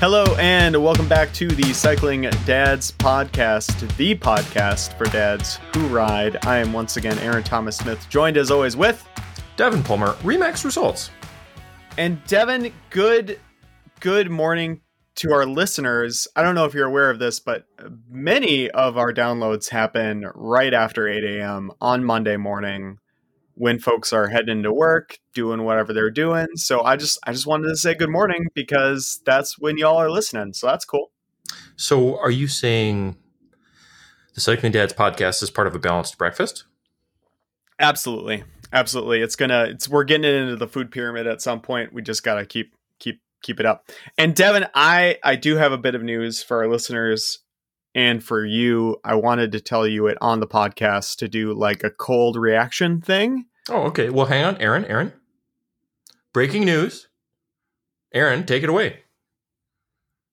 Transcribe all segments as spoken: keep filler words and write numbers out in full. Hello and welcome back to the Cycling Dads Podcast, the podcast for dads who ride. I am once again Aaron Thomas Smith, joined as always with Devin Palmer, REMAX Results. And Devin, good good morning to our listeners. I don't know if you're aware of this, but many of our downloads happen right after eight a.m. on Monday morning when folks are heading into work, doing whatever they're doing. So I just I just wanted to say good morning because that's when y'all are listening. So that's cool. So are you saying the Cycling Dads Podcast is part of a balanced breakfast? Absolutely. Absolutely. It's gonna it's we're getting into the food pyramid at some point. We just gotta keep keep keep it up. And Devin, I, I do have a bit of news for our listeners. And for you, I wanted to tell you it on the podcast to do like a cold reaction thing. Oh, okay. Well, hang on, Aaron, Aaron. Breaking news. Aaron, take it away.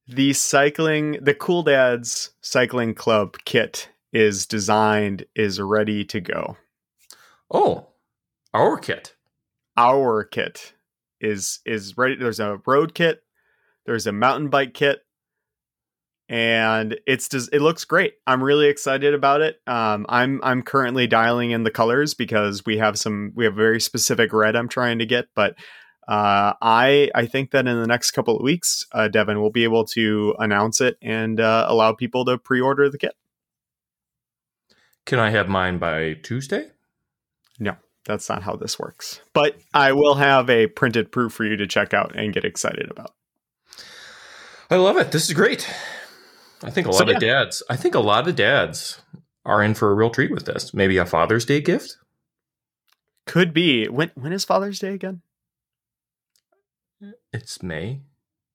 The cycling, the Cool Dads Cycling Club kit is designed, is ready to go. Oh, our kit. Our kit is is ready. There's a road kit. There's a mountain bike kit. And it's just, it looks great. I'm really excited about it. Um, I'm, I'm currently dialing in the colors because we have some, we have a very specific red I'm trying to get, but, uh, I, I think that in the next couple of weeks, uh, Devin will be able to announce it and, uh, allow people to pre-order the kit. Can I have mine by Tuesday? No, that's not how this works, but I will have a printed proof for you to check out and get excited about. I love it. This is great. I think a lot so, yeah. of dads, I think a lot of dads are in for a real treat with this. Maybe a Father's Day gift? Could be. When when is Father's Day again? It's May.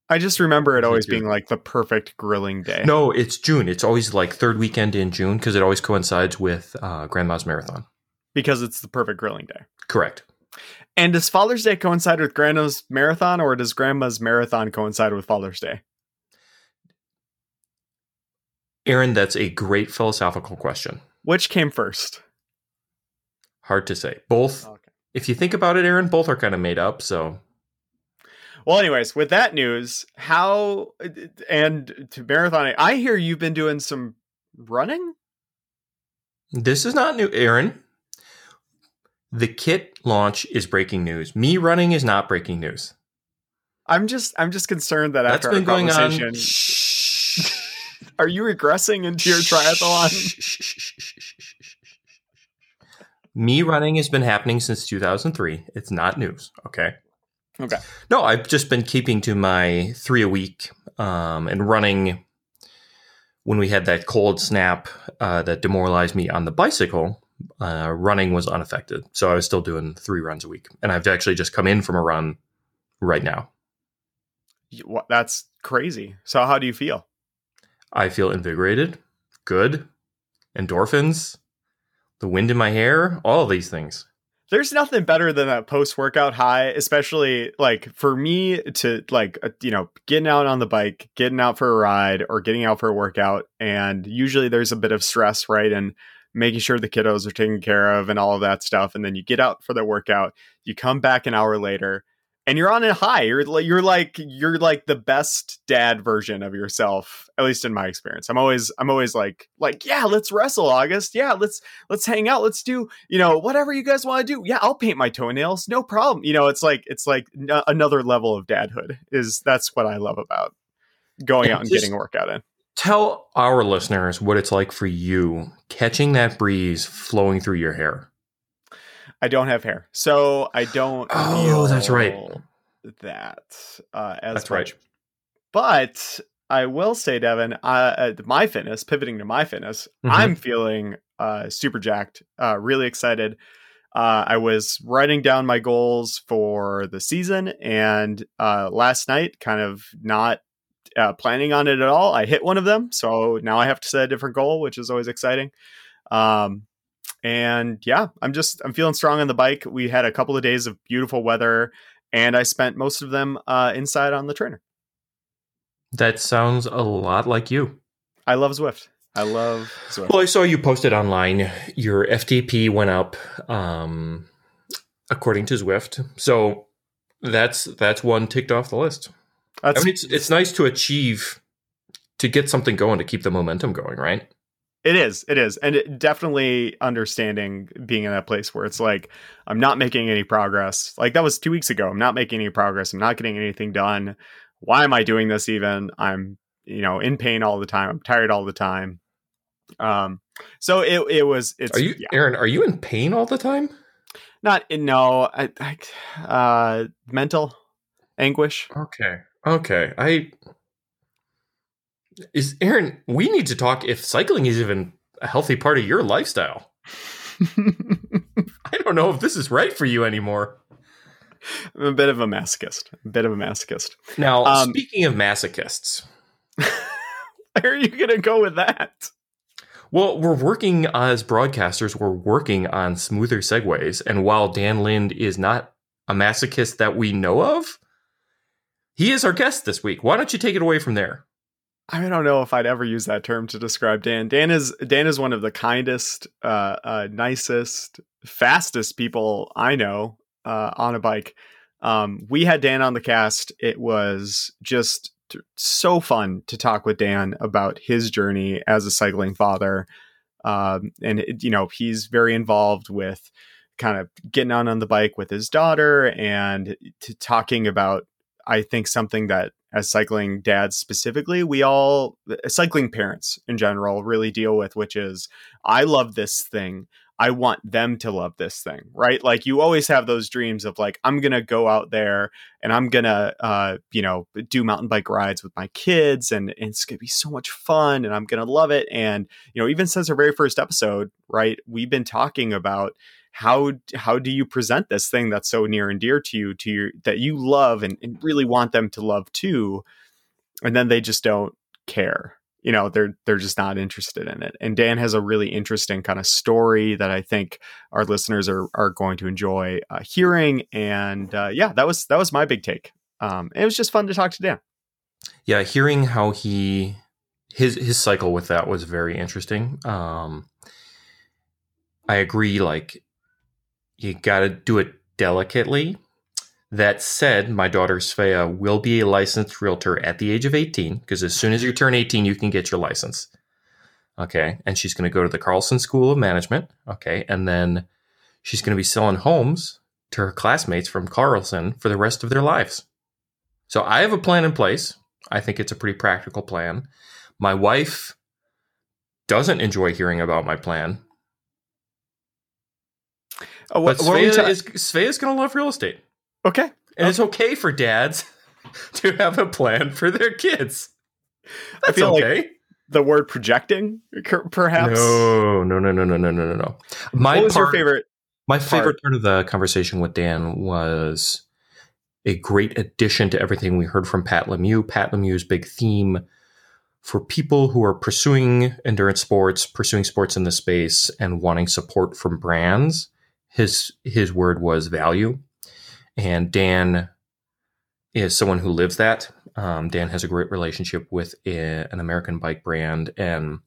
I just remember it always June. being like the perfect grilling day. No, it's June. It's always like third weekend in June because it always coincides with uh, Grandma's Marathon. Because it's the perfect grilling day. Correct. And does Father's Day coincide with Grandma's Marathon or does Grandma's Marathon coincide with Father's Day? Aaron, that's a great philosophical question. Which came first? Hard to say. Both. Okay. If you think about it, Aaron, both are kind of made up. So, well, anyways, with that news, how and to marathon, I hear you've been doing some running. This is not new, Aaron. The kit launch is breaking news. Me running is not breaking news. I'm just, I'm just concerned that that's after been our going conversation. On. Shh. Are you regressing into your triathlon? Me running has been happening since two thousand three. It's not news. Okay. Okay. No, I've just been keeping to my three a week um, and running when we had that cold snap uh, that demoralized me on the bicycle. Uh, running was unaffected. So I was still doing three runs a week. And I've actually just come in from a run right now. That's crazy. So how do you feel? I feel invigorated, good, endorphins, the wind in my hair, all of these things. There's nothing better than that post-workout high, especially like for me to like, you know, getting out on the bike, getting out for a ride or getting out for a workout. And usually there's a bit of stress, right? And making sure the kiddos are taken care of and all of that stuff. And then you get out for the workout, you come back an hour later. And you're on a high. You're like you're like you're like the best dad version of yourself, at least in my experience. I'm always I'm always like like yeah, let's wrestle, August. Yeah, let's let's hang out. Let's do you know whatever you guys want to do. Yeah, I'll paint my toenails, no problem. You know, it's like it's like n- another level of dadhood. Is that's what I love about going and out and getting a workout in. Tell our listeners what it's like for you catching that breeze flowing through your hair. I don't have hair, so I don't oh, feel that's right. that uh, as that's much. Right. But I will say, Devin, uh, my fitness, pivoting to my fitness, mm-hmm. I'm feeling uh, super jacked, uh, really excited. Uh, I was writing down my goals for the season, and uh, last night, kind of not uh, planning on it at all, I hit one of them. So now I have to set a different goal, which is always exciting. Um And yeah, I'm just, I'm feeling strong on the bike. We had a couple of days of beautiful weather and I spent most of them uh, inside on the trainer. That sounds a lot like you. I love Zwift. I love Zwift. Well, I saw you posted online. Your F T P went up um, according to Zwift. So that's, that's one ticked off the list. That's, I mean, it's it's nice to achieve, to get something going, to keep the momentum going, right? It is. It is. And it definitely understanding being in that place where it's like, I'm not making any progress. Like that was two weeks ago. I'm not making any progress. I'm not getting anything done. Why am I doing this even? I'm, you know, in pain all the time. I'm tired all the time. Um, so it, it was, it's, are you, yeah. Aaron, are you in pain all the time? Not in, no, I, I, uh, mental anguish. Okay. Okay. I, Is Aaron, we need to talk if cycling is even a healthy part of your lifestyle. I don't know if this is right for you anymore. I'm a bit of a masochist. A bit of a masochist. Now, um, speaking of masochists. Where are you going to go with that? Well, we're working uh, as broadcasters, we're working on smoother segues. And while Dan Lind is not a masochist that we know of, he is our guest this week. Why don't you take it away from there? I don't know if I'd ever use that term to describe Dan. Dan is Dan is one of the kindest, uh, uh, nicest, fastest people I know uh, on a bike. Um, we had Dan on the cast. It was just t- so fun to talk with Dan about his journey as a cycling father. Um, and, it, you know, he's very involved with kind of getting on, on the bike with his daughter and to talking about, I think, something that as cycling dads specifically, we all, cycling parents in general, really deal with, which is, I love this thing. I want them to love this thing, right? Like you always have those dreams of like, I'm going to go out there and I'm going to, uh, you know, do mountain bike rides with my kids and, and it's going to be so much fun and I'm going to love it. And, you know, even since our very first episode, right, we've been talking about How how do you present this thing that's so near and dear to you, to your, that you love and, and really want them to love too, and then they just don't care. You know, they're they're just not interested in it. And Dan has a really interesting kind of story that I think our listeners are are going to enjoy uh, hearing. And uh, yeah, that was that was my big take. Um, it was just fun to talk to Dan. Yeah, hearing how he his his cycle with that was very interesting. Um, I agree. Like, you got to do it delicately. That said, my daughter Svea will be a licensed realtor at the age of eighteen, because as soon as you turn eighteen, you can get your license. Okay. And she's going to go to the Carlson School of Management. Okay. And then she's going to be selling homes to her classmates from Carlson for the rest of their lives. So I have a plan in place. I think it's a pretty practical plan. My wife doesn't enjoy hearing about my plan. Oh, what, but Svea, what ta- is, Svea's going to love real estate. Okay. And okay. It's okay for dads to have a plan for their kids. That's I feel okay. Like the word projecting, perhaps? No, no, no, no, no, no, no, no. My what was part, your favorite? My part? favorite part of the conversation with Dan was a great addition to everything we heard from Pat Lemieux. Pat Lemieux's big theme for people who are pursuing endurance sports, pursuing sports in this space, and wanting support from brands. His his word was value, and Dan is someone who lives that. Um, Dan has a great relationship with a, an American bike brand, and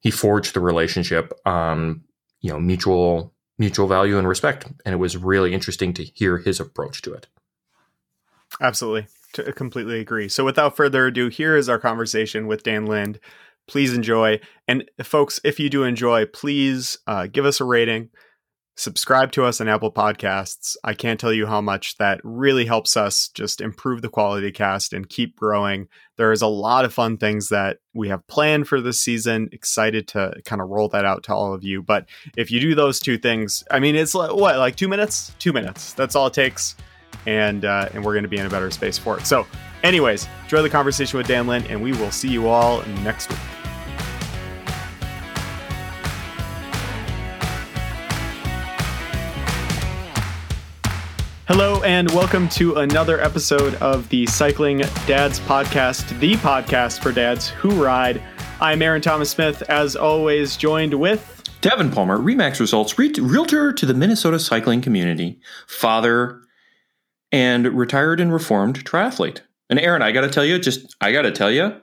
he forged the relationship on you know mutual mutual value and respect. And it was really interesting to hear his approach to it. Absolutely, I completely agree. So, without further ado, here is our conversation with Dan Lind. Please enjoy, and folks, if you do enjoy, please uh, give us a rating. Subscribe to us on Apple Podcasts. I can't tell you how much that really helps us just improve the quality of cast and keep growing. There is a lot of fun things that we have planned for this season. Excited to kind of roll that out to all of you. But if you do those two things, I mean, it's like, what, like two minutes? Two minutes. That's all it takes. And, uh, and we're going to be in a better space for it. So anyways, enjoy the conversation with Dan Lind, and we will see you all next week. Hello and welcome to another episode of the Cycling Dads Podcast, the podcast for dads who ride. I'm Aaron Thomas Smith, as always, joined with Devin Palmer, REMAX Results, re- realtor to the Minnesota cycling community, father, and retired and reformed triathlete. And Aaron, I got to tell you, just I got to tell you,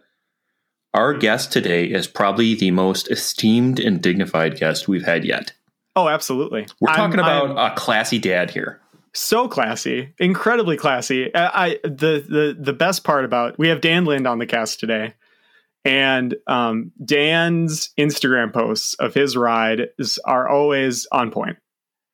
our guest today is probably the most esteemed and dignified guest we've had yet. Oh, absolutely. We're I'm, talking about I'm... a classy dad here. So classy, incredibly classy. I, I the the the best part about we have Dan Lind on the cast today, and um, Dan's Instagram posts of his ride is, are always on point.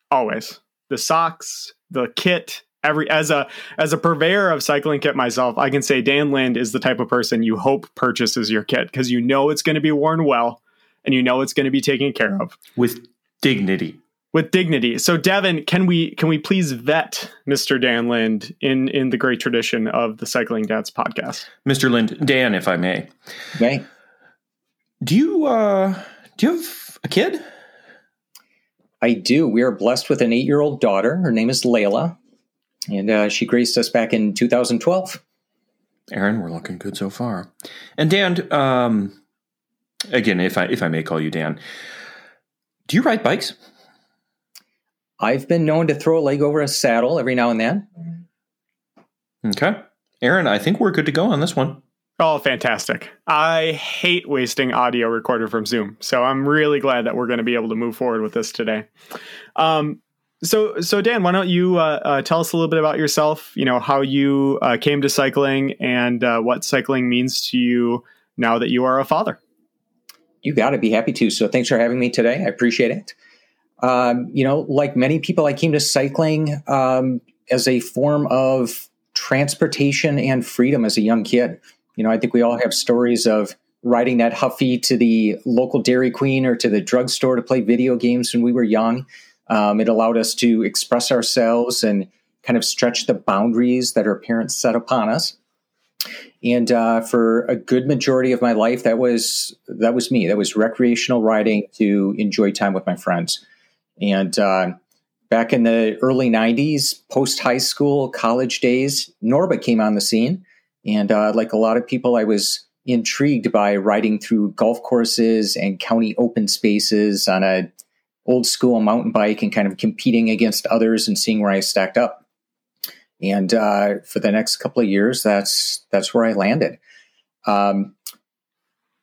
Always the socks, the kit. Every as a as a purveyor of cycling kit myself, I can say Dan Lind is the type of person you hope purchases your kit because you know it's going to be worn well, and you know it's going to be taken care of with dignity. With dignity. So Devin, can we can we please vet Mister Dan Lind in, in the great tradition of the Cycling Dads podcast? Mister Lind, Dan, if I may. Okay. Do you uh, do you have a kid? I do. We are blessed with an eight-year-old daughter. Her name is Layla, and uh, she graced us back in two thousand twelve. Aaron, we're looking good so far. And Dan, um, again, if I if I may call you Dan, do you ride bikes? I've been known to throw a leg over a saddle every now and then. Okay. Aaron, I think we're good to go on this one. Oh, fantastic. I hate wasting audio recorded from Zoom. So I'm really glad that we're going to be able to move forward with this today. Um, so, so Dan, why don't you uh, uh, tell us a little bit about yourself, you know, how you uh, came to cycling and uh, what cycling means to you now that you are a father. You got to be happy to. So thanks for having me today. I appreciate it. Um, you know, like many people, I came to cycling um, as a form of transportation and freedom as a young kid. You know, I think we all have stories of riding that Huffy to the local Dairy Queen or to the drugstore to play video games when we were young. Um, it allowed us to express ourselves and kind of stretch the boundaries that our parents set upon us. And uh, for a good majority of my life, that was that was me. That was recreational riding to enjoy time with my friends. And uh, back in the early nineties, post-high school, college days, Norba came on the scene. And uh, like a lot of people, I was intrigued by riding through golf courses and county open spaces on a old school mountain bike and kind of competing against others and seeing where I stacked up. And uh, for the next couple of years, that's that's where I landed. Um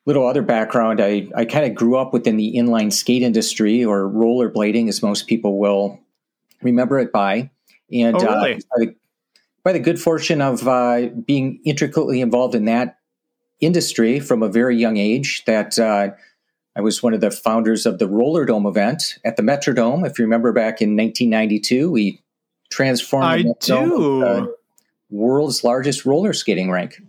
Little other background, I, I kind of grew up within the inline skate industry or rollerblading, as most people will remember it by. And oh, really? uh, by, the, by the good fortune of uh, being intricately involved in that industry from a very young age, that uh, I was one of the founders of the Roller Dome event at the Metrodome. If you remember back in nineteen ninety-two, we transformed I the do. The world's largest roller skating rink.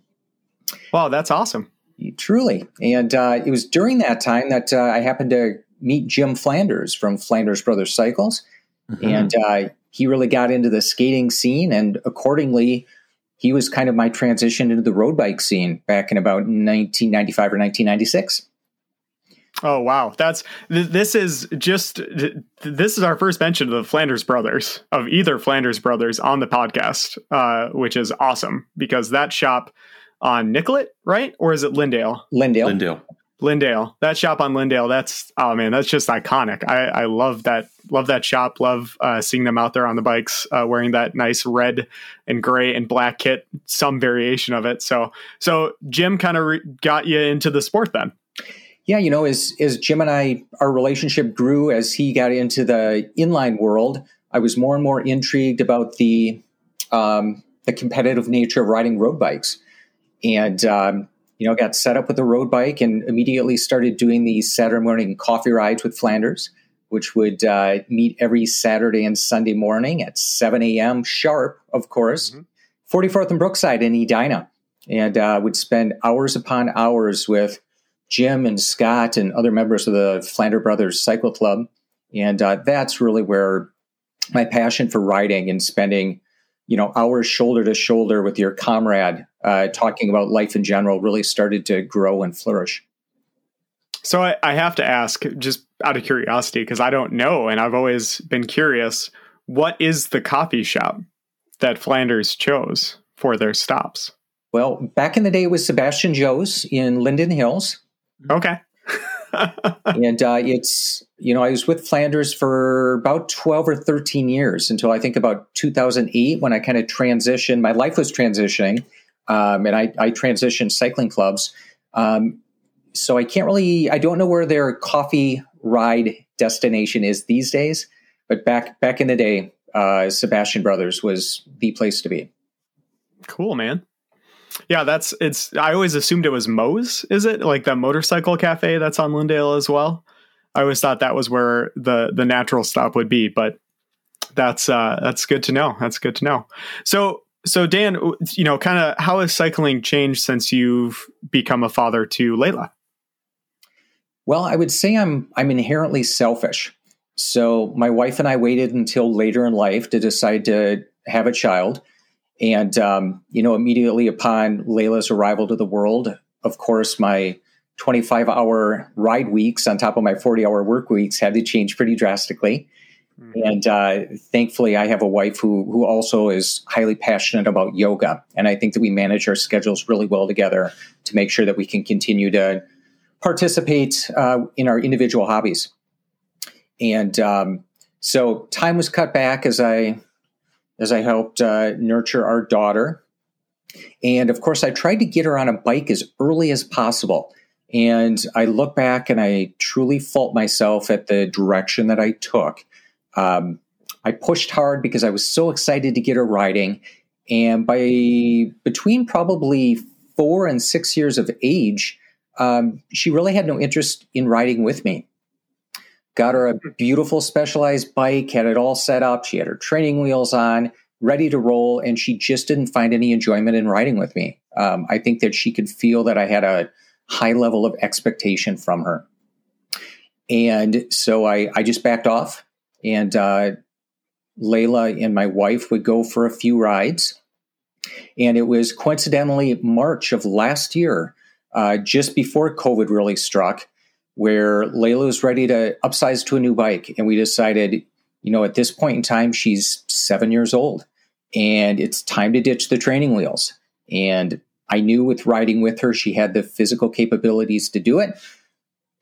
Wow, that's awesome. Truly. And uh, it was during that time that uh, I happened to meet Jim Flanders from Flanders Brothers Cycles. Mm-hmm. And uh, he really got into the skating scene. And accordingly, he was kind of my transition into the road bike scene back in about nineteen ninety-five or nineteen ninety-six. Oh, wow. That's th- this is just th- this is our first mention of the Flanders Brothers, of either Flanders Brothers on the podcast, uh, which is awesome because that shop on Nicollet, right? Or is it Lindale? Lindale. Lindale. Lindale. That shop on Lindale, that's, oh man, that's just iconic. I, I love that. Love that shop. Love uh, seeing them out there on the bikes, uh, wearing that nice red and gray and black kit, some variation of it. So, so Jim kind of re- got you into the sport then. Yeah. You know, as, as Jim and I, our relationship grew as he got into the inline world, I was more and more intrigued about the, um, the competitive nature of riding road bikes. And, um, you know, got set up with a road bike and immediately started doing these Saturday morning coffee rides with Flanders, which would uh, meet every Saturday and Sunday morning at seven a.m. sharp, of course, mm-hmm. forty-fourth and Brookside in Edina. And uh, would spend hours upon hours with Jim and Scott and other members of the Flanders Brothers Cycle Club. And uh, that's really where my passion for riding and spending, you know, hours shoulder to shoulder with your comrade, uh, talking about life in general, really started to grow and flourish. So I, I have to ask, just out of curiosity, because I don't know, and I've always been curious, what is the coffee shop that Flanders chose for their stops? Well, back in the day, it was Sebastian Joe's in Linden Hills. Okay. And uh, it's, you know, I was with Flanders for about twelve or thirteen years until I think about two thousand eight when I kind of transitioned. My life was transitioning um, and I, I transitioned cycling clubs. Um, so I can't really, I don't know where their coffee ride destination is these days, but back back in the day, uh, Sebastian Brothers was the place to be. Cool, man. Yeah, that's it's. I always assumed it was Moe's. Is it like that motorcycle cafe that's on Lindale as well? I always thought that was where the the natural stop would be, but that's uh, that's good to know. That's good to know. So so Dan, you know, kind of how has cycling changed since you've become a father to Layla? Well, I would say I'm I'm inherently selfish. So my wife and I waited until later in life to decide to have a child. And, um, you know, immediately upon Layla's arrival to the world, of course, my twenty-five hour ride weeks on top of my forty hour work weeks had to change pretty drastically. Mm-hmm. And uh, thankfully, I have a wife who who also is highly passionate about yoga. And I think that we manage our schedules really well together to make sure that we can continue to participate uh, in our individual hobbies. And um, so time was cut back as I... as I helped uh, nurture our daughter. And of course, I tried to get her on a bike as early as possible. And I look back and I truly fault myself at the direction that I took. Um, I pushed hard because I was so excited to get her riding. And by between probably four and six years of age, um, she really had no interest in riding with me. Got her a beautiful Specialized bike, had it all set up. She had her training wheels on, ready to roll, and she just didn't find any enjoyment in riding with me. Um, I think that she could feel that I had a high level of expectation from her. And so I, I just backed off, and uh, Layla and my wife would go for a few rides. And it was coincidentally March of last year, uh, just before COVID really struck, where Layla was ready to upsize to a new bike. And we decided, you know, at this point in time, she's seven years old and it's time to ditch the training wheels. And I knew with riding with her, she had the physical capabilities to do it.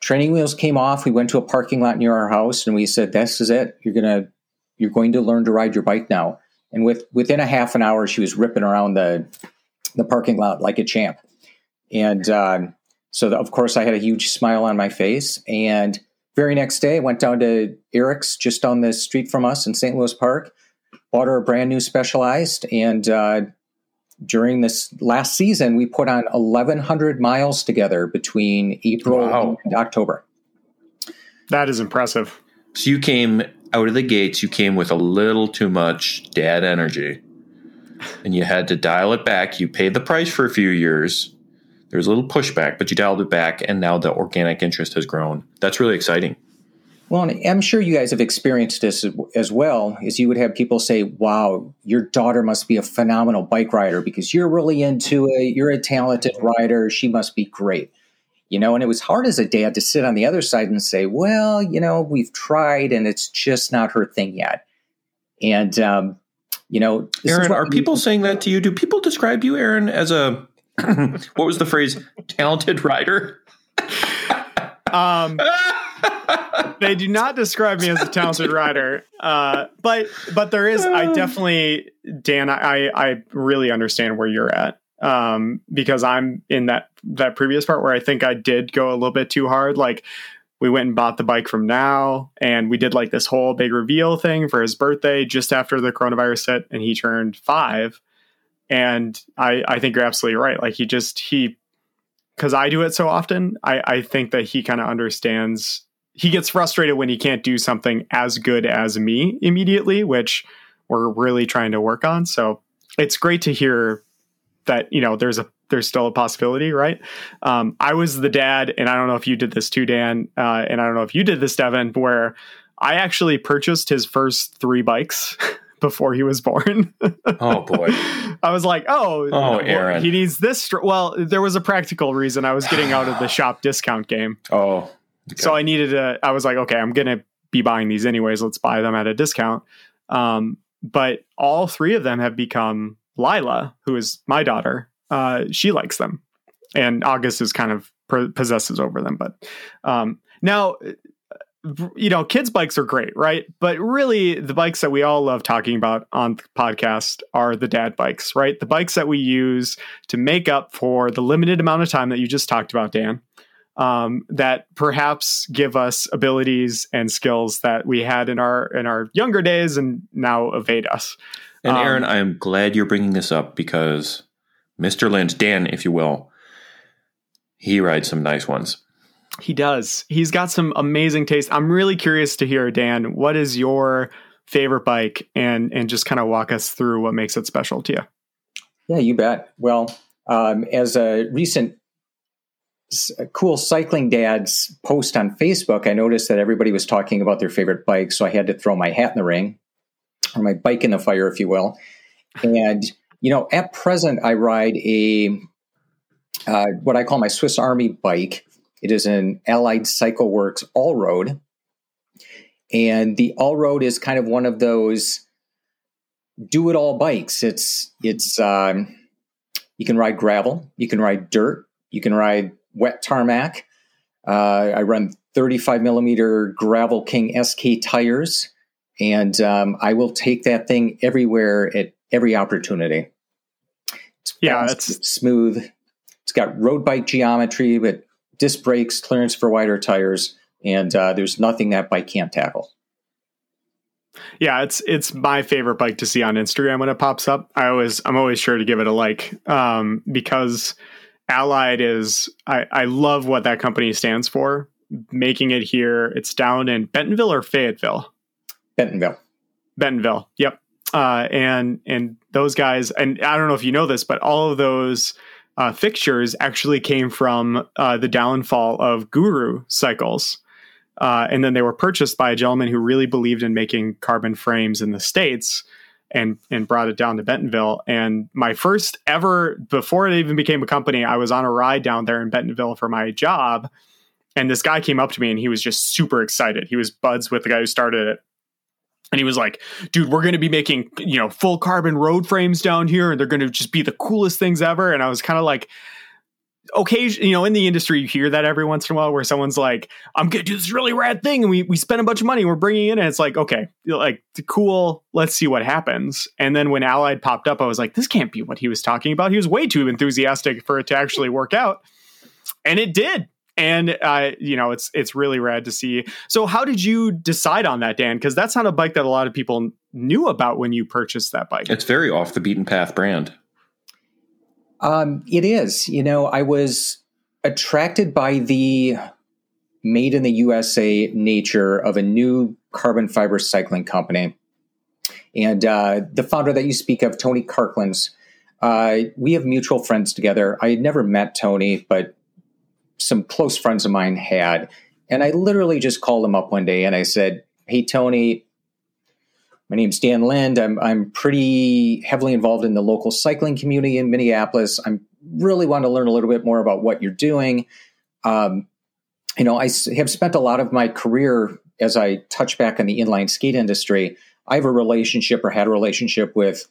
Training wheels came off. We went to a parking lot near our house and we said, this is it. You're going to, you're going to learn to ride your bike now. And with, within a half an hour, she was ripping around the, the parking lot like a champ. And, um, So, the, of course, I had a huge smile on my face. And very next day, I went down to Eric's just down the street from us in Saint Louis Park, bought her a brand new Specialized. And uh, during this last season, we put on eleven hundred miles together between April wow. and October. That is impressive. So you came out of the gates, you came with a little too much dad energy. And you had to dial it back. You paid the price for a few years. There was a little pushback, but you dialed it back, and now the organic interest has grown. That's really exciting. Well, and I'm sure you guys have experienced this as well, is you would have people say, wow, your daughter must be a phenomenal bike rider because you're really into it. You're a talented rider. She must be great. You know, and it was hard as a dad to sit on the other side and say, well, you know, we've tried, and it's just not her thing yet. And, um, you know. Aaron, are people saying that to you? Do people describe you, Aaron, as a... what was the phrase? Talented rider? um, they do not describe me as a talented rider. Uh, but but there is, I definitely, Dan, I, I really understand where you're at. Um, because I'm in that, that previous part where I think I did go a little bit too hard. Like we went and bought the bike from Now, and we did like this whole big reveal thing for his birthday just after the coronavirus hit, and he turned five. And I, I think you're absolutely right. Like he just, he, cause I do it so often. I, I think that he kind of understands, he gets frustrated when he can't do something as good as me immediately, which we're really trying to work on. So it's great to hear that, you know, there's a, there's still a possibility, right? Um, I was the dad, and I don't know if you did this too, Dan. Uh, and I don't know if you did this, Devin, where I actually purchased his first three bikes before he was born. Oh boy. I was like, oh, oh no, Aaron. Well, he needs this. Str- well, there was a practical reason. I was getting out of the shop discount game. Oh, okay. So I needed a, I was like, okay, I'm going to be buying these anyways. Let's buy them at a discount. Um, but all three of them have become Layla, who is my daughter. Uh, she likes them, and August is kind of possesses over them. But um, now, you know, kids' bikes are great, right? But really, the bikes that we all love talking about on the podcast are the dad bikes, right? The bikes that we use to make up for the limited amount of time that you just talked about, Dan, um, that perhaps give us abilities and skills that we had in our in our younger days and now evade us. And Aaron, um, I am glad you're bringing this up because Mister Lind, Dan, if you will, he rides some nice ones. He does. He's got some amazing taste. I'm really curious to hear, Dan, what is your favorite bike, and and just kind of walk us through what makes it special to you. Yeah, you bet. Well, um, as a recent Cool Cycling Dads post on Facebook, I noticed that everybody was talking about their favorite bike, so I had to throw my hat in the ring, or my bike in the fire, if you will. And, you know, at present, I ride a uh, what I call my Swiss Army bike. It is an Allied Cycle Works all-road. And the all-road is kind of one of those do-it-all bikes. It's, it's um, you can ride gravel, you can ride dirt, you can ride wet tarmac. Uh, I run thirty-five millimeter Gravel King S K tires, and um, I will take that thing everywhere at every opportunity. It's yeah, fast, it's smooth. It's got road bike geometry, but disc brakes, clearance for wider tires, and uh, there's nothing that bike can't tackle. Yeah, it's it's my favorite bike to see on Instagram when it pops up. I always I'm always sure to give it a like um, because Allied is I, I love what that company stands for. Making it here, it's down in Bentonville or Fayetteville. Bentonville. Bentonville. Yep. Uh, and and those guys, and I don't know if you know this, but all of those uh, fixtures actually came from uh, the downfall of Guru Cycles. Uh, and then they were purchased by a gentleman who really believed in making carbon frames in the States and, and brought it down to Bentonville. And my first ever, before it even became a company, I was on a ride down there in Bentonville for my job. And this guy came up to me and he was just super excited. He was buds with the guy who started it. And he was like, dude, we're going to be making, you know, full carbon road frames down here, and they're going to just be the coolest things ever. And I was kind of like, okay, you know, in the industry, you hear that every once in a while where someone's like, I'm going to do this really rad thing. And we, we spent a bunch of money. We're bringing it in. And it's like, okay, like cool. Let's see what happens. And then when Allied popped up, I was like, this can't be what he was talking about. He was way too enthusiastic for it to actually work out. And it did. And, uh, you know, it's it's really rad to see. So how did you decide on that, Dan? Because that's not a bike that a lot of people knew about when you purchased that bike. It's very off the beaten path brand. Um, it is. You know, I was attracted by the made in the U S A nature of a new carbon fiber cycling company. And uh, the founder that you speak of, Tony Karklins, uh, we have mutual friends together. I had never met Tony, but some close friends of mine had. And I literally just called him up one day and I said, hey, Tony, my name's Dan Lind. I'm I'm pretty heavily involved in the local cycling community in Minneapolis. I really want to learn a little bit more about what you're doing. Um, you know, I have spent a lot of my career as I touch back on the inline skate industry. I have a relationship or had a relationship with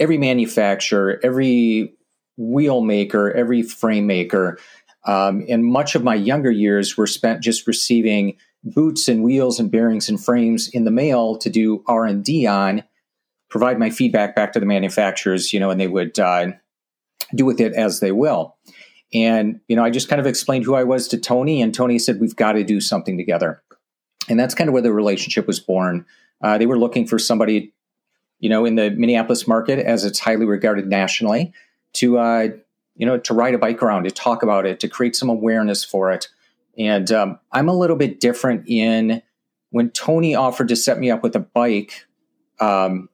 every manufacturer, every wheel maker, every frame maker. Um, and much of my younger years were spent just receiving boots and wheels and bearings and frames in the mail to do R and D on, provide my feedback back to the manufacturers, you know, and they would uh, do with it as they will. And, you know, I just kind of explained who I was to Tony, and Tony said, we've got to do something together. And that's kind of where the relationship was born. Uh, they were looking for somebody, you know, in the Minneapolis market, as it's highly regarded nationally, to uh you know, to ride a bike around, to talk about it, to create some awareness for it. And um, I'm a little bit different in when Tony offered to set me up with a bike, um,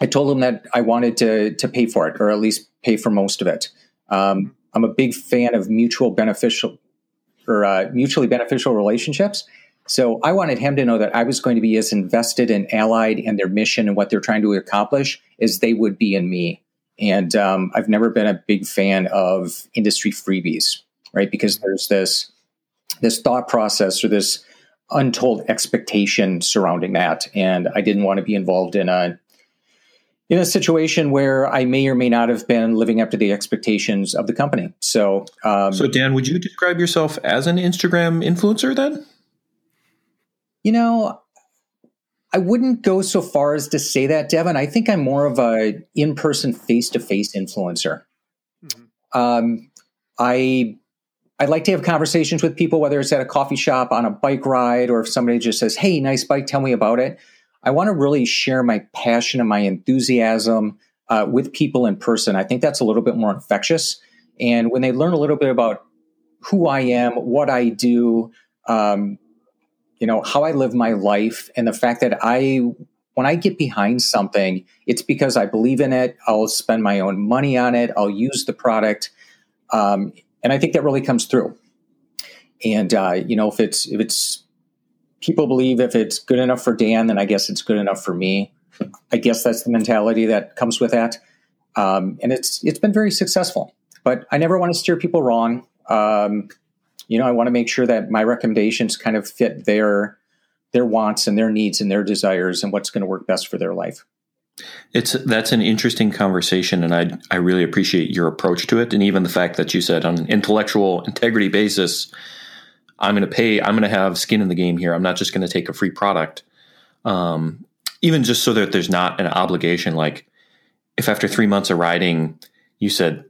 I told him that I wanted to to pay for it, or at least pay for most of it. Um, I'm a big fan of mutual beneficial or uh, mutually beneficial relationships. So I wanted him to know that I was going to be as invested in Allied and their mission and what they're trying to accomplish as they would be in me. And um, I've never been a big fan of industry freebies, right? Because there's this this thought process or this untold expectation surrounding that. And I didn't want to be involved in a in a situation where I may or may not have been living up to the expectations of the company. So, um, so Dan, would you describe yourself as an Instagram influencer then? You know, I wouldn't go so far as to say that, Devin. I think I'm more of a in-person, face-to-face influencer. Mm-hmm. Um, I I like to have conversations with people, whether it's at a coffee shop, on a bike ride, or if somebody just says, hey, nice bike, tell me about it. I want to really share my passion and my enthusiasm uh, with people in person. I think that's a little bit more infectious. And when they learn a little bit about who I am, what I do, um, you know, how I live my life, and the fact that I, when I get behind something, it's because I believe in it. I'll spend my own money on it. I'll use the product. Um, and I think that really comes through. And, uh, you know, if it's, if it's, people believe if it's good enough for Dan, then I guess it's good enough for me. I guess that's the mentality that comes with that. Um, and it's it's been very successful. But I never want to steer people wrong. Um, you know, I want to make sure that my recommendations kind of fit their their wants and their needs and their desires and what's going to work best for their life. It's that's an interesting conversation, and I I really appreciate your approach to it, and even the fact that you said on an intellectual integrity basis, I'm going to pay, I'm going to have skin in the game here. I'm not just going to take a free product. Um, even just so that there's not an obligation. Like if after three months of riding, you said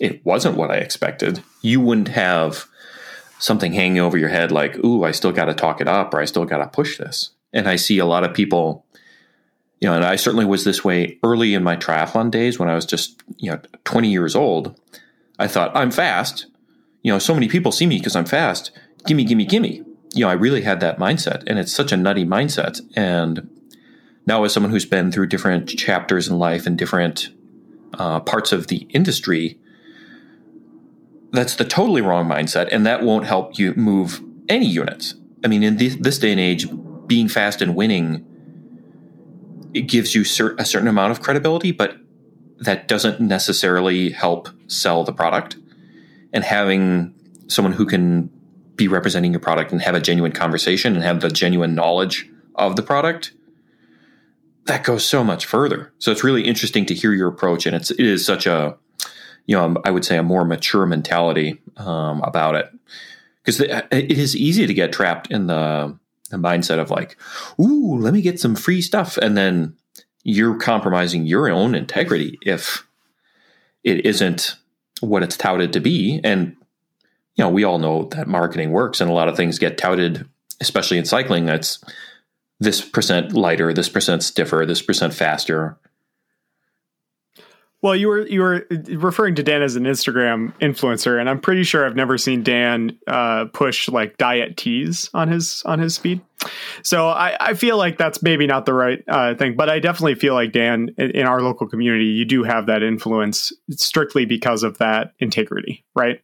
it wasn't what I expected, you wouldn't have something hanging over your head like, ooh, I still got to talk it up, or I still got to push this. And I see a lot of people, you know, and I certainly was this way early in my triathlon days when I was just, you know, twenty years old. I thought I'm fast. You know, so many people see me because I'm fast. Gimme, gimme, gimme. You know, I really had that mindset, and it's such a nutty mindset. And now as someone who's been through different chapters in life and different uh, parts of the industry, that's the totally wrong mindset, and that won't help you move any units. I mean, in th- this day and age, being fast and winning, it gives you cer- a certain amount of credibility, but that doesn't necessarily help sell the product. And having someone who can be representing your product and have a genuine conversation and have the genuine knowledge of the product, that goes so much further. So it's really interesting to hear your approach. And it's, it is such a, you know, I would say a more mature mentality um, about it, because it is easy to get trapped in the, the mindset of like, ooh, let me get some free stuff. And then you're compromising your own integrity if it isn't what it's touted to be. And, you know, we all know that marketing works, and a lot of things get touted, especially in cycling. That's this percent lighter, this percent stiffer, this percent faster. Well, you were you were referring to Dan as an Instagram influencer, and I'm pretty sure I've never seen Dan uh, push like diet teas on his on his feed. So I, I feel like that's maybe not the right uh, thing, but I definitely feel like Dan, in, in our local community, you do have that influence strictly because of that integrity, right?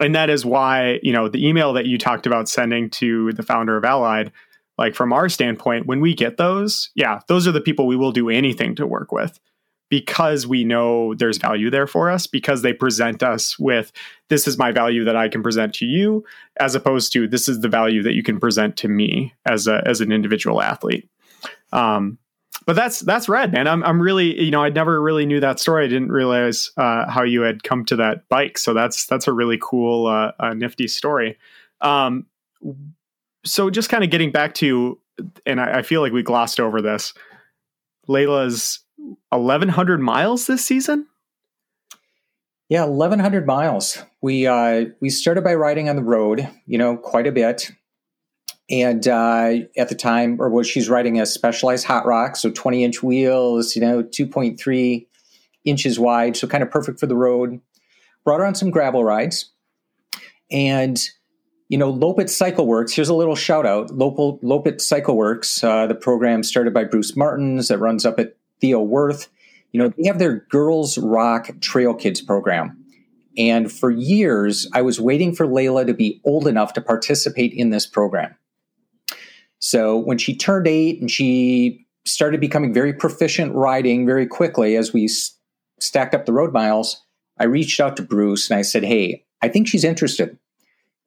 And that is why, you know, the email that you talked about sending to the founder of Allied, like from our standpoint, when we get those, yeah, those are the people we will do anything to work with, because we know there's value there for us, because they present us with, this is my value that I can present to you, as opposed to this is the value that you can present to me as a, as an individual athlete. Um, But that's that's rad, man. I'm I'm really, you know, I never really knew that story. I didn't realize uh, how you had come to that bike. So that's that's a really cool, uh, uh, nifty story. Um, so just kind of getting back to, and I, I feel like we glossed over this, Layla's eleven hundred miles this season. Yeah, eleven hundred miles. We uh, we started by riding on the road, you know, quite a bit. And uh, at the time, or well, she's riding a Specialized hot rock, so twenty-inch wheels, you know, two point three inches wide, so kind of perfect for the road. Brought her on some gravel rides. And, you know, Loppet Cycle Works, here's a little shout-out. Local Loppet Cycle Works, uh, the program started by Bruce Martins that runs up at Theo Wirth. You know, they have their Girls Rock Trail Kids program. And for years, I was waiting for Layla to be old enough to participate in this program. So when she turned eight and she started becoming very proficient riding very quickly as we s- stacked up the road miles, I reached out to Bruce and I said, hey, I think she's interested.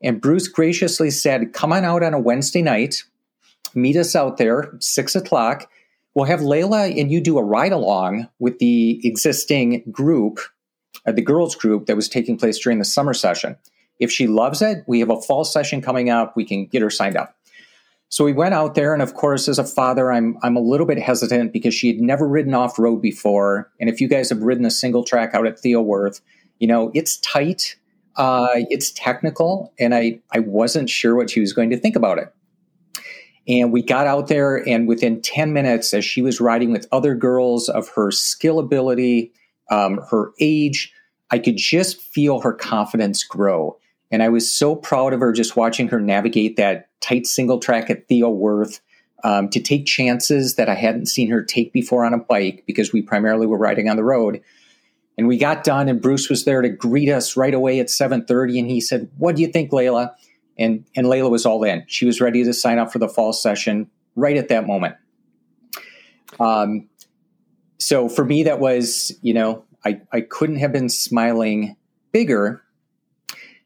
And Bruce graciously said, come on out on a Wednesday night, meet us out there, six o'clock. We'll have Layla and you do a ride along with the existing group, uh, the girls group that was taking place during the summer session. If she loves it, we have a fall session coming up. We can get her signed up. So we went out there, and of course, as a father, I'm I'm a little bit hesitant because she had never ridden off-road before. And if you guys have ridden a single track out at Theo Wirth, you know, it's tight, Uh, it's technical, and I, I wasn't sure what she was going to think about it. And we got out there, and within ten minutes, as she was riding with other girls of her skill ability, um, her age, I could just feel her confidence grow. And I was so proud of her, just watching her navigate that tight single track at Theo Wirth, um, to take chances that I hadn't seen her take before on a bike, because we primarily were riding on the road. And we got done, and Bruce was there to greet us right away at seven thirty. And he said, "What do you think, Layla?" And, and Layla was all in. She was ready to sign up for the fall session right at that moment. Um, so for me, that was, you know, I, I couldn't have been smiling bigger.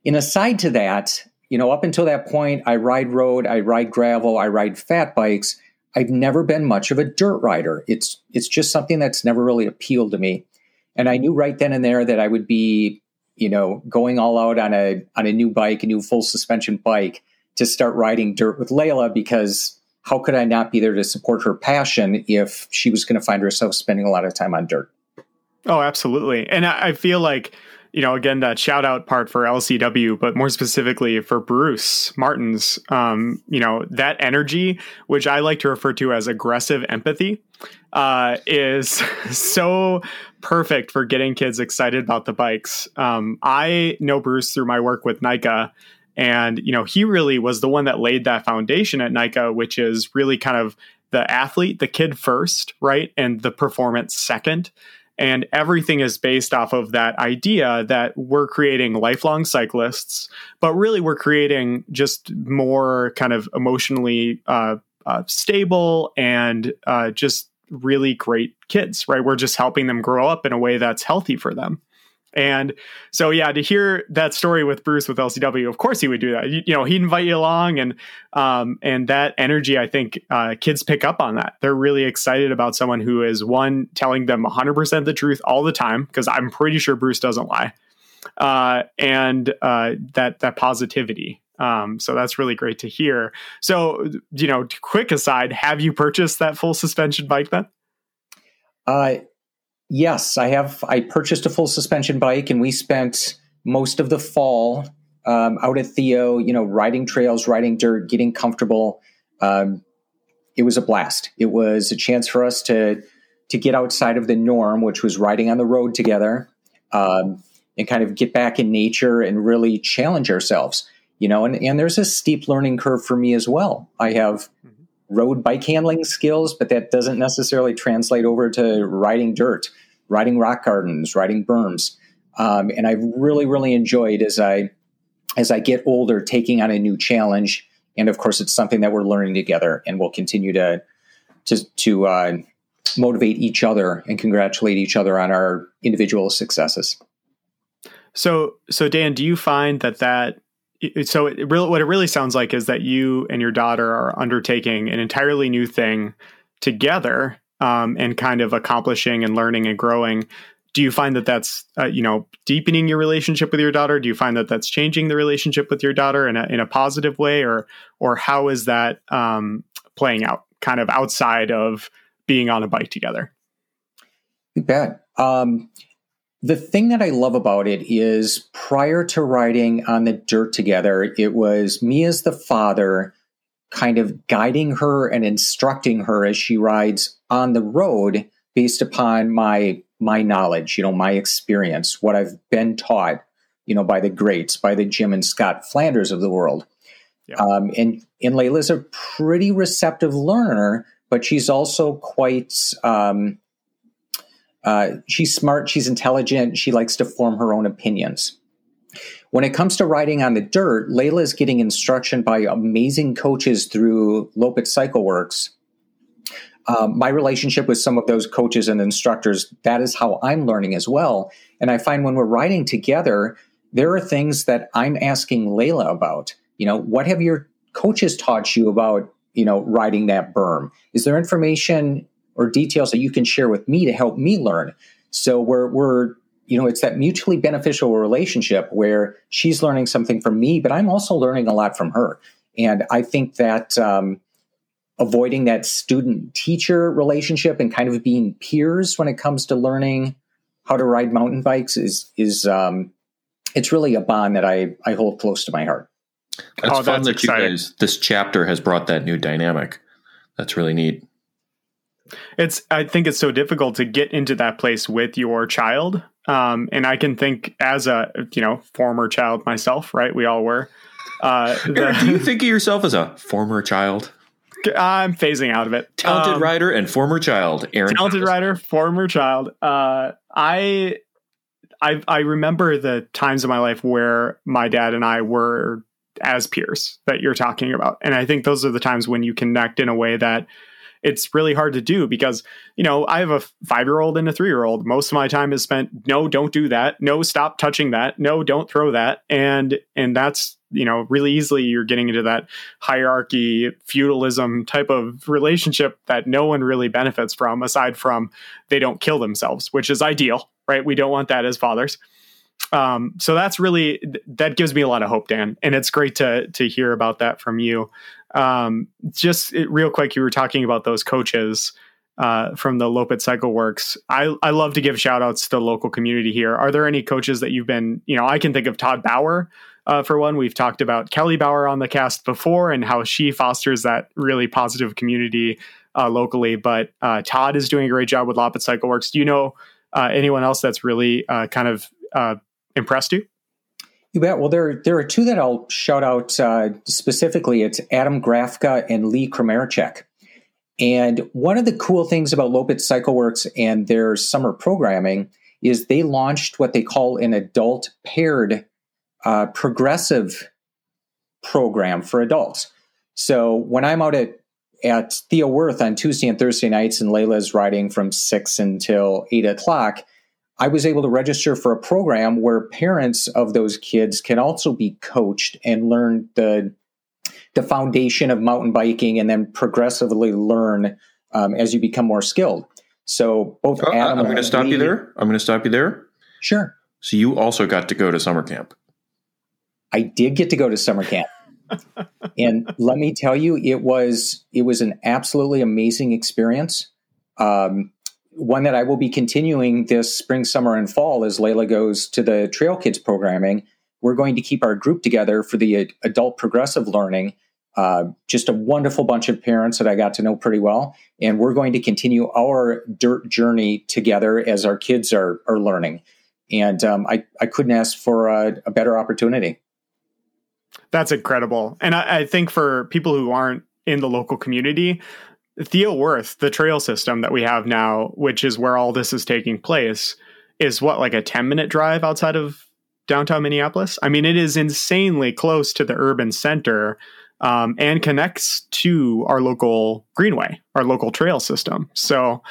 And aside to that, you know, up until that point, I ride road, I ride gravel, I ride fat bikes. I've never been much of a dirt rider. It's it's just something that's never really appealed to me. And I knew right then and there that I would be, you know, going all out on a on a new bike, a new full suspension bike, to start riding dirt with Layla, because how could I not be there to support her passion if she was going to find herself spending a lot of time on dirt? Oh, absolutely. And I, I feel like, you know, again, that shout out part for L C W, but more specifically for Bruce Martins, um, you know, that energy, which I like to refer to as aggressive empathy, uh, is so perfect for getting kids excited about the bikes. Um, I know Bruce through my work with Nika, and, you know, he really was the one that laid that foundation at Nika, which is really kind of the athlete, the kid first, right? And the performance second. And everything is based off of that idea that we're creating lifelong cyclists, but really we're creating just more kind of emotionally uh, uh, stable and uh, just really great kids, right? We're just helping them grow up in a way that's healthy for them. And so, yeah, to hear that story with Bruce with L C W, of course he would do that. You, you know, he'd invite you along, and um, and that energy, I think uh, kids pick up on that. They're really excited about someone who is, one, telling them one hundred percent the truth all the time, because I'm pretty sure Bruce doesn't lie, uh, and uh, that that positivity. Um, so that's really great to hear. So, you know, quick aside, have you purchased that full suspension bike then? Uh. Yes, I have. I purchased a full suspension bike, and we spent most of the fall um, out at Theo, you know, riding trails, riding dirt, getting comfortable. Um, it was a blast. It was a chance for us to to get outside of the norm, which was riding on the road together, um, and kind of get back in nature and really challenge ourselves, you know, and, and there's a steep learning curve for me as well. I have road bike handling skills, but that doesn't necessarily translate over to riding dirt, riding rock gardens, riding berms. Um, and I've really, really enjoyed as I, as I get older, taking on a new challenge. And of course, it's something that we're learning together, and we'll continue to, to, to uh, motivate each other and congratulate each other on our individual successes. So, so Dan, do you find that that, So it really, what it really sounds like is that you and your daughter are undertaking an entirely new thing together, um, and kind of accomplishing and learning and growing. Do you find that that's, uh, you know, deepening your relationship with your daughter? Do you find that that's changing the relationship with your daughter in a, in a positive way, or, or how is that um, playing out kind of outside of being on a bike together? You bet. Um, The thing that I love about it is, prior to riding on the dirt together, it was me as the father kind of guiding her and instructing her as she rides on the road based upon my my knowledge, you know, my experience, what I've been taught, you know, by the greats, by the Jim and Scott Flanders of the world. Yeah. Um, and, and Layla's a pretty receptive learner, but she's also quite... Um, Uh, she's smart, she's intelligent, she likes to form her own opinions. When it comes to riding on the dirt, Layla is getting instruction by amazing coaches through Loppet Cycle Works. Um, my relationship with some of those coaches and instructors, that is how I'm learning as well. And I find when we're riding together, there are things that I'm asking Layla about. You know, what have your coaches taught you about, you know, riding that berm? Is there information or details that you can share with me to help me learn? So we're, we're, you know, it's that mutually beneficial relationship where she's learning something from me, but I'm also learning a lot from her. And I think that um, avoiding that student-teacher relationship and kind of being peers when it comes to learning how to ride mountain bikes is, is um, it's really a bond that I, I hold close to my heart. That's oh, fun that's that exciting. You guys, this chapter has brought that new dynamic. That's really neat. It's, I think it's so difficult to get into that place with your child. Um, and I can think as a, you know, former child myself, right? We all were. Uh, the, Eric, do you think of yourself as a former child? I'm phasing out of it. Talented um, rider and former child, Aaron. Talented Thomas. rider, former child. Uh, I, I, I remember the times of my life where my dad and I were as peers that you're talking about. And I think those are the times when you connect in a way that it's really hard to do, because, you know, I have a five-year-old and a three-year-old. Most of my time is spent, no, don't do that. No, stop touching that. No, don't throw that. And, and that's, you know, really easily you're getting into that hierarchy, feudalism type of relationship that no one really benefits from, aside from they don't kill themselves, which is ideal, right? We don't want that as fathers. Um, so that's really, that gives me a lot of hope, Dan. And it's great to, to hear about that from you. Um, just it, real quick, you were talking about those coaches, uh, from the Loppet Cycle Works. I, I love to give shout outs to the local community here. Are there any coaches that you've been, you know, I can think of Todd Bauer, uh, for one. We've talked about Kelly Bauer on the cast before and how she fosters that really positive community, uh, locally, but, uh, Todd is doing a great job with Loppet Cycle Works. Do you know, uh, anyone else that's really, uh, kind of, uh, impressed you? You bet. Well, there, there are two that I'll shout out uh, specifically. It's Adam Grafka and Lee Kramerchek. And one of the cool things about Loppet Cycleworks and their summer programming is they launched what they call an adult paired uh, progressive program for adults. So when I'm out at, at Theo Wirth on Tuesday and Thursday nights, and Layla's riding from six until eight o'clock, I was able to register for a program where parents of those kids can also be coached and learn the the foundation of mountain biking, and then progressively learn um, as you become more skilled. So both oh, Adam I'm going to stop Lee, you there. I'm going to stop you there. Sure. So you also got to go to summer camp. I did get to go to summer camp. And let me tell you, it was it was an absolutely amazing experience. Um One that I will be continuing this spring, summer, and fall as Layla goes to the Trail Kids programming. We're going to keep our group together for the ad- adult progressive learning. Uh, just a wonderful bunch of parents that I got to know pretty well. And we're going to continue our dirt journey together as our kids are are learning. And um, I, I couldn't ask for a, a better opportunity. That's incredible. And I, I think for people who aren't in the local community, Theo Wirth, the trail system that we have now, which is where all this is taking place, is what, like a ten minute drive outside of downtown Minneapolis? I mean, it is insanely close to the urban center, um, and connects to our local greenway, our local trail system. So,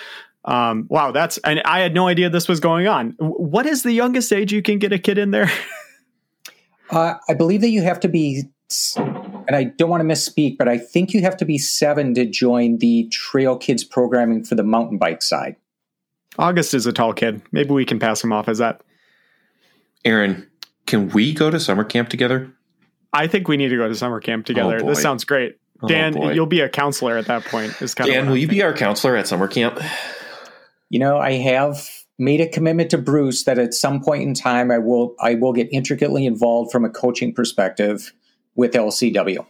um, wow, that's, and I had no idea this was going on. What is the youngest age you can get a kid in there? uh, I believe that you have to be... and I don't want to misspeak, but I think you have to be seven to join the Trail Kids programming for the mountain bike side. August is a tall kid. Maybe we can pass him off as that. Aaron, can we go to summer camp together? I think we need to go to summer camp together. Oh, this sounds great. Oh, Dan, boy. You'll be a counselor at that point. Is kind Dan, of will I'm you thinking. Be our counselor at summer camp? You know, I have made a commitment to Bruce that at some point in time, I will, I will get intricately involved from a coaching perspective with L C W.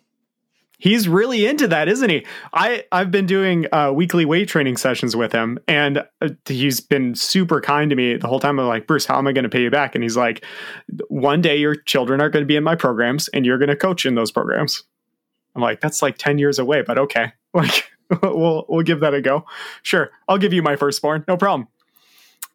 He's really into that, isn't he? I, I've been doing uh, weekly weight training sessions with him, and uh, he's been super kind to me the whole time. I'm like, Bruce, how am I going to pay you back? And he's like, one day your children are going to be in my programs, and you're going to coach in those programs. I'm like, that's like ten years away, but okay. Like, we'll we'll give that a go. Sure, I'll give you my firstborn. No problem.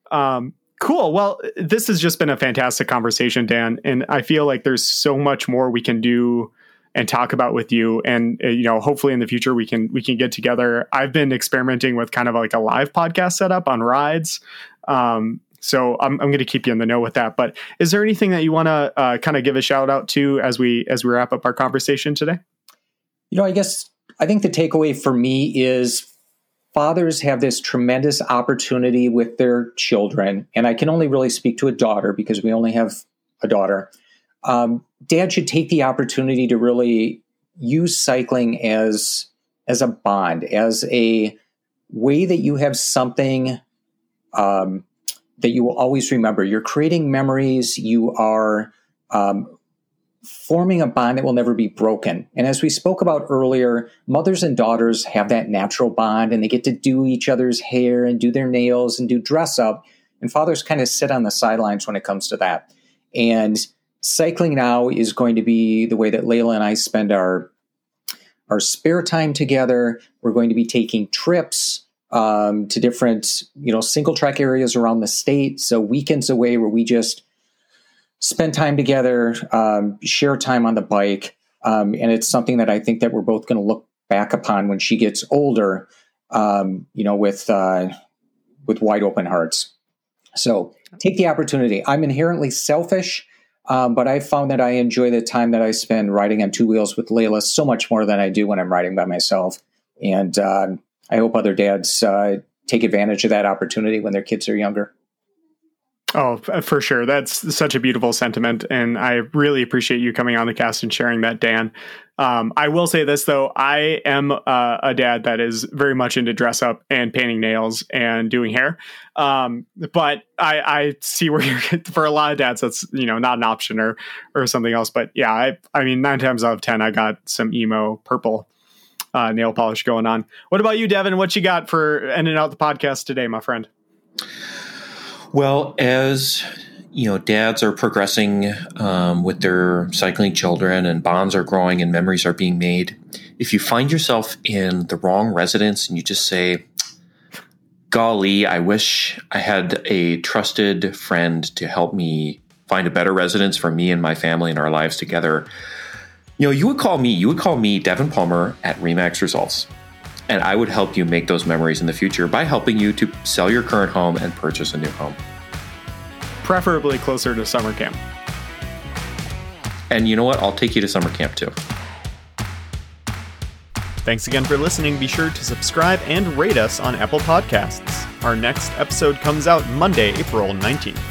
Um, Cool. Well, this has just been a fantastic conversation, Dan. And I feel like there's so much more we can do and talk about with you. And, uh, you know, hopefully in the future we can, we can get together. I've been experimenting with kind of like a live podcast setup on rides. Um, so I'm, I'm going to keep you in the know with that, but is there anything that you want to uh, kind of give a shout out to as we, as we wrap up our conversation today? You know, I guess I think the takeaway for me is fathers have this tremendous opportunity with their children, and I can only really speak to a daughter because we only have a daughter. Um, dad should take the opportunity to really use cycling as, as a bond, as a way that you have something um, that you will always remember. You're creating memories. You are um, forming a bond that will never be broken. And as we spoke about earlier, mothers and daughters have that natural bond, and they get to do each other's hair and do their nails and do dress up. And fathers kind of sit on the sidelines when it comes to that. And cycling now is going to be the way that Layla and I spend our our spare time together. We're going to be taking trips um, to different, you know, single track areas around the state. So weekends away where we just spend time together, um, share time on the bike. Um, and it's something that I think that we're both going to look back upon when she gets older, um, you know, with, uh, with wide open hearts. So take the opportunity. I'm inherently selfish, um, but I found that I enjoy the time that I spend riding on two wheels with Layla so much more than I do when I'm riding by myself. And uh, I hope other dads uh, take advantage of that opportunity when their kids are younger. Oh, for sure. That's such a beautiful sentiment. And I really appreciate you coming on the cast and sharing that, Dan. Um, I will say this, though. I am uh, a dad that is very much into dress up and painting nails and doing hair. Um, but I, I see where you're for a lot of dads, that's, you know, not an option or or something else. But yeah, I, I mean, nine times out of ten, I got some emo purple uh, nail polish going on. What about you, Devin? What you got for ending out the podcast today, my friend? Well, as you know, dads are progressing um, with their cycling children, and bonds are growing and memories are being made. If you find yourself in the wrong residence and you just say, golly, I wish I had a trusted friend to help me find a better residence for me and my family and our lives together. You know, you would call me, you would call me Devin Palmer at REMAX Results. And I would help you make those memories in the future by helping you to sell your current home and purchase a new home. Preferably closer to summer camp. And you know what? I'll take you to summer camp too. Thanks again for listening. Be sure to subscribe and rate us on Apple Podcasts. Our next episode comes out Monday, April nineteenth.